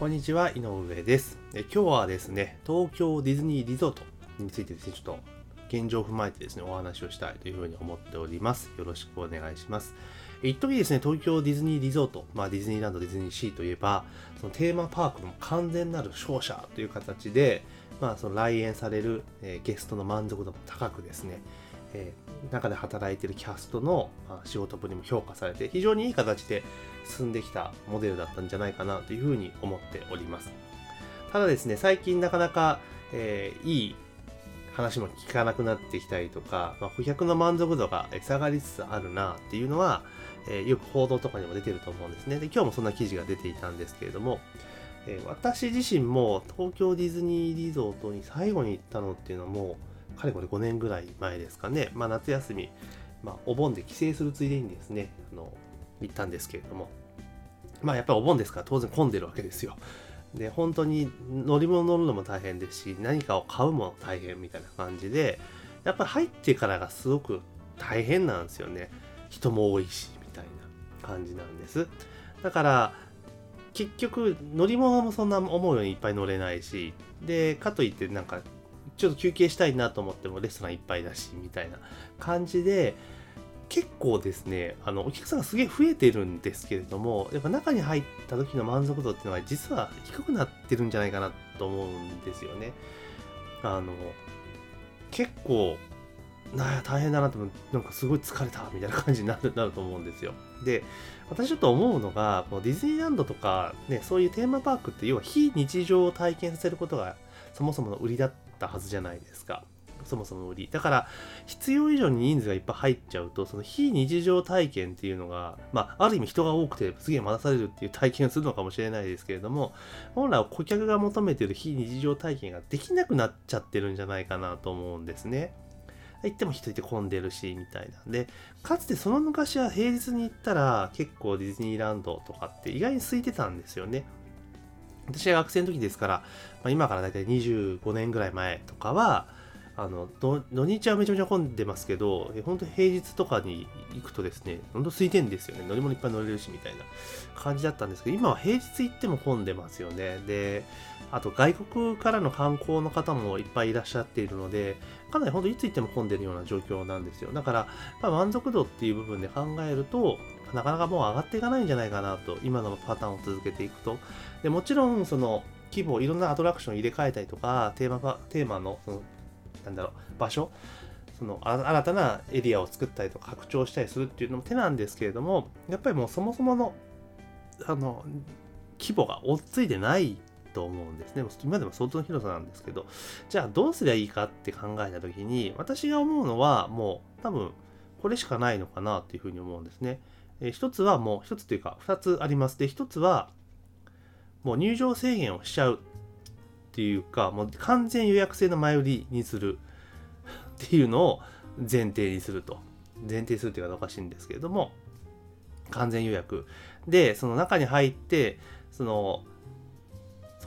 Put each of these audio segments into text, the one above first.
こんにちは、井上です。今日はですね、東京ディズニーリゾートについてですね、ちょっと現状を踏まえてですね、お話をしたいというふうに思っております。よろしくお願いします。一時ですね、東京ディズニーリゾート、ディズニーランド、ディズニーシーといえば、そのテーマパークの完全なる勝者という形で、その来園されるゲストの満足度も高くですね、中で働いているキャストの仕事ぶりも評価されて非常にいい形で進んできたモデルだったんじゃないかなというふうに思っております。ただですね、最近なかなか、いい話も聞かなくなってきたりとか、顧客の満足度が下がりつつあるなっていうのは、よく報道とかにも出てると思うんですね。で、今日もそんな記事が出ていたんですけれども、私自身も東京ディズニーリゾートに最後に行ったのっていうのはもうかれこれ5年ぐらい前ですかね。夏休み、お盆で帰省するついでにですね、行ったんですけれども、やっぱりお盆ですから当然混んでるわけですよ。で、本当に乗り物乗るのも大変ですし、何かを買うも大変みたいな感じで、やっぱり入ってからがすごく大変なんですよね。人も多いしみたいな感じなんです。だから結局乗り物もそんな思うようにいっぱい乗れないし、でかといってなんかちょっと休憩したいなと思ってもレストランいっぱいだしみたいな感じで、結構ですね、お客さんがすげえ増えてるんですけれども、やっぱ中に入った時の満足度っていうのは実は低くなってるんじゃないかなと思うんですよね。結構大変だなと思って、なんかすごい疲れたみたいな感じになると思うんですよ。で、私ちょっと思うのが、ディズニーランドとか、ね、そういうテーマパークって要は非日常を体験させることがそもそもの売りだったはずじゃないですか。そもそもの売りだから、必要以上に人数がいっぱい入っちゃうと、その非日常体験っていうのが、ある意味人が多くてすげえ待たされるっていう体験をするのかもしれないですけれども、本来顧客が求めている非日常体験ができなくなっちゃってるんじゃないかなと思うんですね。行っても人いて混んでるしみたいな。で、かつてその昔は平日に行ったら結構ディズニーランドとかって意外に空いてたんですよね。私は学生の時ですから、今からだいたい25年ぐらい前とかは、土日はめちゃめちゃ混んでますけど、本当に平日とかに行くとですね、本当空いてんですよね。乗り物いっぱい乗れるしみたいな感じだったんですけど、今は平日行っても混んでますよね。で、あと外国からの観光の方もいっぱいいらっしゃっているので、かなり本当いつ行っても混んでるような状況なんですよ。だから、満足度っていう部分で考えると、なかなかもう上がっていかないんじゃないかなと、今のパターンを続けていくと。で、もちろんその規模、いろんなアトラクション入れ替えたりとか、テーマのその場所、その新たなエリアを作ったりとか拡張したりするっていうのも手なんですけれども、やっぱりもうそもそもの規模が追っついてないと思うんですね。今でも相当の広さなんですけど、じゃあどうすりゃいいかって考えた時に、私が思うのはもう多分これしかないのかなっていうふうに思うんですね。一つというか二つあります。で、一つはもう入場制限をしちゃうっていうか、もう完全予約制の前売りにするっていうのを前提するっていうのがおかしいんですけれども、完全予約でその中に入って、そ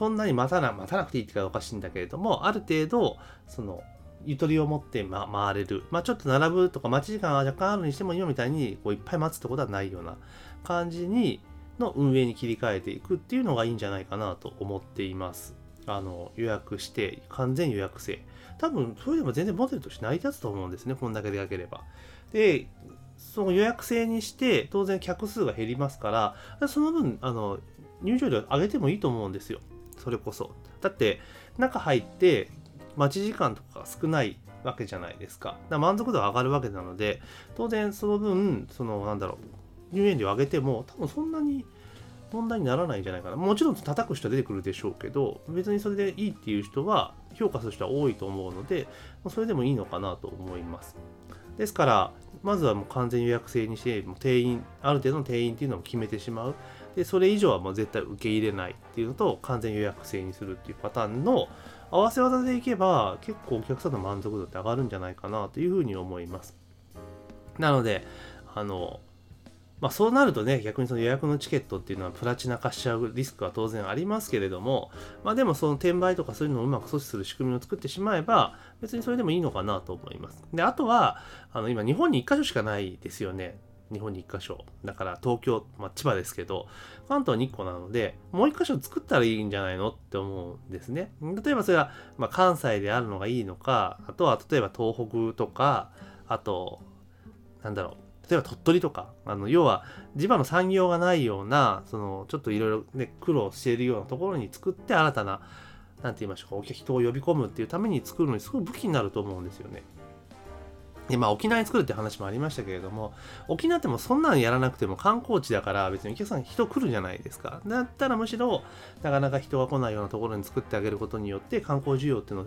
んなに待たなくていいっていうのがおかしいんだけれども、ある程度そのゆとりを持って、回れる、ちょっと並ぶとか待ち時間が若干あるにしても、今みたいにこういっぱい待つってことはないような感じの運営に切り替えていくっていうのがいいんじゃないかなと思っています。予約して完全予約制、多分それでも全然モデルとして成り立つと思うんですね。こんだけでなければ。で、その予約制にして当然客数が減りますから、その分入場料上げてもいいと思うんですよ。それこそだって中入って待ち時間とかが少ないわけじゃないですか。だから満足度が上がるわけなので、当然その分入園料上げても多分そんなに問題にならないんじゃないかな。もちろん叩く人は出てくるでしょうけど、別にそれでいいっていう人は、評価する人は多いと思うので、それでもいいのかなと思います。ですから、まずはもう完全予約制にして、もうある程度の定員っていうのを決めてしまう。で、それ以上はもう絶対受け入れないっていうのと、完全予約制にするっていうパターンの合わせ技でいけば、結構お客さんの満足度って上がるんじゃないかなというふうに思います。なのでそうなるとね、逆にその予約のチケットっていうのはプラチナ化しちゃうリスクは当然ありますけれども、でもその転売とかそういうのをうまく阻止する仕組みを作ってしまえば、別にそれでもいいのかなと思います。で、あとは今日本に1カ所しかないですよね。日本に1カ所だから東京、千葉ですけど関東に1個なのでもう1カ所作ったらいいんじゃないのって思うんですね。例えばそれは、関西であるのがいいのか、あとは例えば東北とか、あと例えば鳥取とか、要は地場の産業がないようなそのちょっといろいろね苦労しているようなところに作って新たななんて言いましょうか、人を呼び込むっていうために作るのにすごい武器になると思うんですよね。で沖縄に作るって話もありましたけれども、沖縄ってもそんなんやらなくても観光地だから別にお客さん人来るじゃないですか。だったらむしろなかなか人が来ないようなところに作ってあげることによって観光需要っていうのを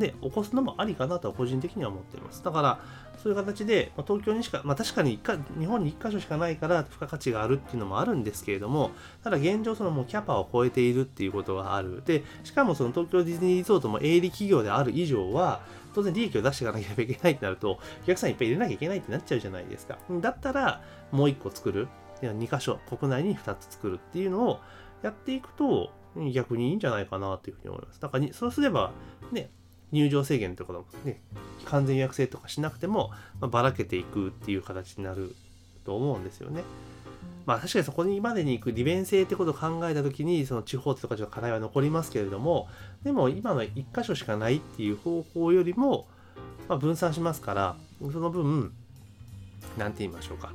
で起こすのもありかなとは個人的には思っています。だからそういう形で、東京にしか、確かに日本に1カ所しかないから付加価値があるっていうのもあるんですけれども、ただ現状そのもうキャパを超えているっていうことがある。でしかもその東京ディズニーリゾートも営利企業である以上は当然利益を出していかなければいけないってなるとお客さんいっぱい入れなきゃいけないってなっちゃうじゃないですか。だったらもう1個作る、2カ所国内に2つ作るっていうのをやっていくと逆にいいんじゃないかなというふうに思います。だからそうすればね、入場制限とかね、完全予約制とかしなくても、ばらけていくっていう形になると思うんですよね。確かにそこにまでに行く利便性ってことを考えたときに、その地方とかちょっと課題は残りますけれども、でも今の1箇所しかないっていう方法よりも、分散しますから、その分、なんて言いましょうか、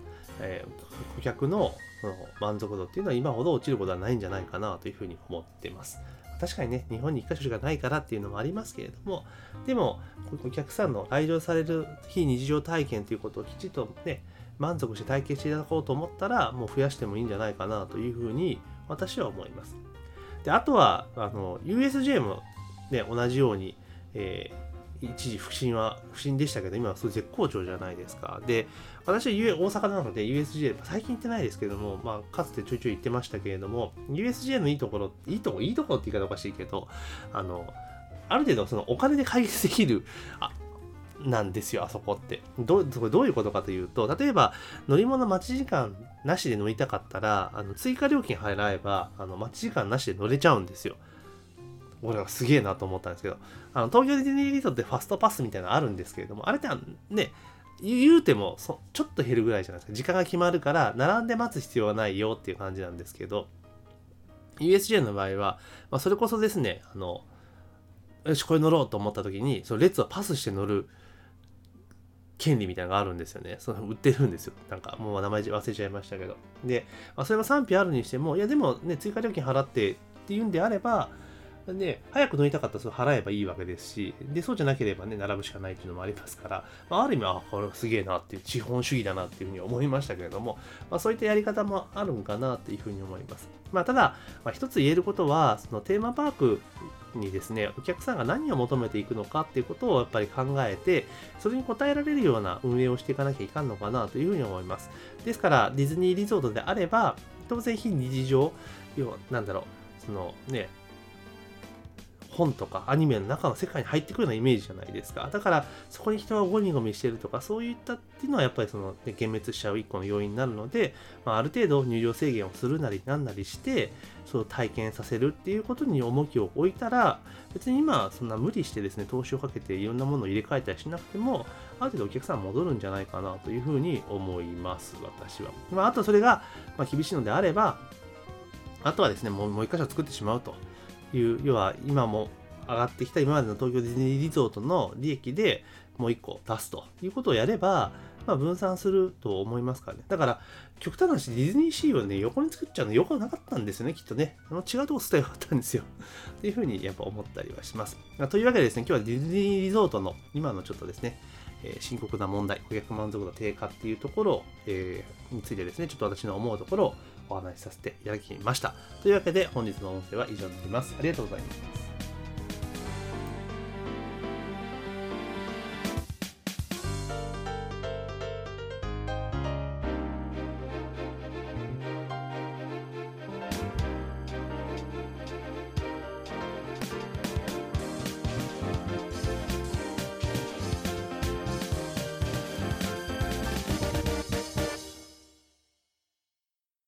顧客のその満足度っていうのは今ほど落ちることはないんじゃないかなというふうに思っています。確かにね、日本に1カ所しかないからっていうのもありますけれども、でもお客さんの来場される非日常体験ということをきちっとね、満足して体験していただこうと思ったら、もう増やしてもいいんじゃないかなというふうに私は思います。で、あとはUSJ もね、同じように、一時不振でしたけど、今はすごい絶好調じゃないですか。で、私は大阪なので USJ 最近行ってないですけども、かつてちょいちょい行ってましたけれども、 USJ のいいところって言い方おかしいけど、ある程度そのお金で解決できるなんですよ、あそこって。どういうことかというと、例えば乗り物待ち時間なしで乗りたかったら、追加料金払えば待ち時間なしで乗れちゃうんですよ。俺はすげえなと思ったんですけど、東京ディズニーリゾートってファストパスみたいなのあるんですけれども、あれってね、言うてもちょっと減るぐらいじゃないですか。時間が決まるから並んで待つ必要はないよっていう感じなんですけど、 USJ の場合は、それこそですね、よしこれ乗ろうと思った時にその列をパスして乗る権利みたいなのがあるんですよね。その売ってるんですよ。もう名前忘れちゃいましたけど。で、それは賛否あるにしても、いやでもね、追加料金払ってっていうんであればね、早く乗りたかったらそれ払えばいいわけですし、でそうじゃなければね、並ぶしかないっていうのもありますから、ある意味これすげえなっていう、資本主義だなっていうふうに思いましたけれども、そういったやり方もあるんかなっていうふうに思います。ただ、一つ言えることは、そのテーマパークにですね、お客さんが何を求めていくのかっていうことをやっぱり考えて、それに応えられるような運営をしていかなきゃいかんのかなというふうに思います。ですからディズニーリゾートであれば、当然非日常、要はそのね、本とかアニメの中の世界に入ってくるようなイメージじゃないですか。だからそこに人がゴミゴミしてるとかそういったっていうのはやっぱりその、ね、幻滅しちゃう一個の要因になるので、ある程度入場制限をするなりなんなりしてそう体験させるっていうことに重きを置いたら、別に今そんな無理してですね、投資をかけていろんなものを入れ替えたりしなくてもある程度お客さん戻るんじゃないかなというふうに思います、私は。あとそれが厳しいのであれば、あとはですね、もう一箇所作ってしまうという、要は今も上がってきた今までの東京ディズニーリゾートの利益でもう1個出すということをやれば、分散すると思いますからね。だから極端な話、ディズニーシーをね、横に作っちゃうのよくなかったんですよね、きっとね。違うとこ捨てなかったんですよっていうふうにやっぱ思ったりはします。というわけでですね、今日はディズニーリゾートの今のちょっとですね、深刻な問題、顧客満足度低下っていうところ、についてですね、ちょっと私の思うところをお話しさせていただきました。というわけで本日の音声は以上になります。ありがとうございます。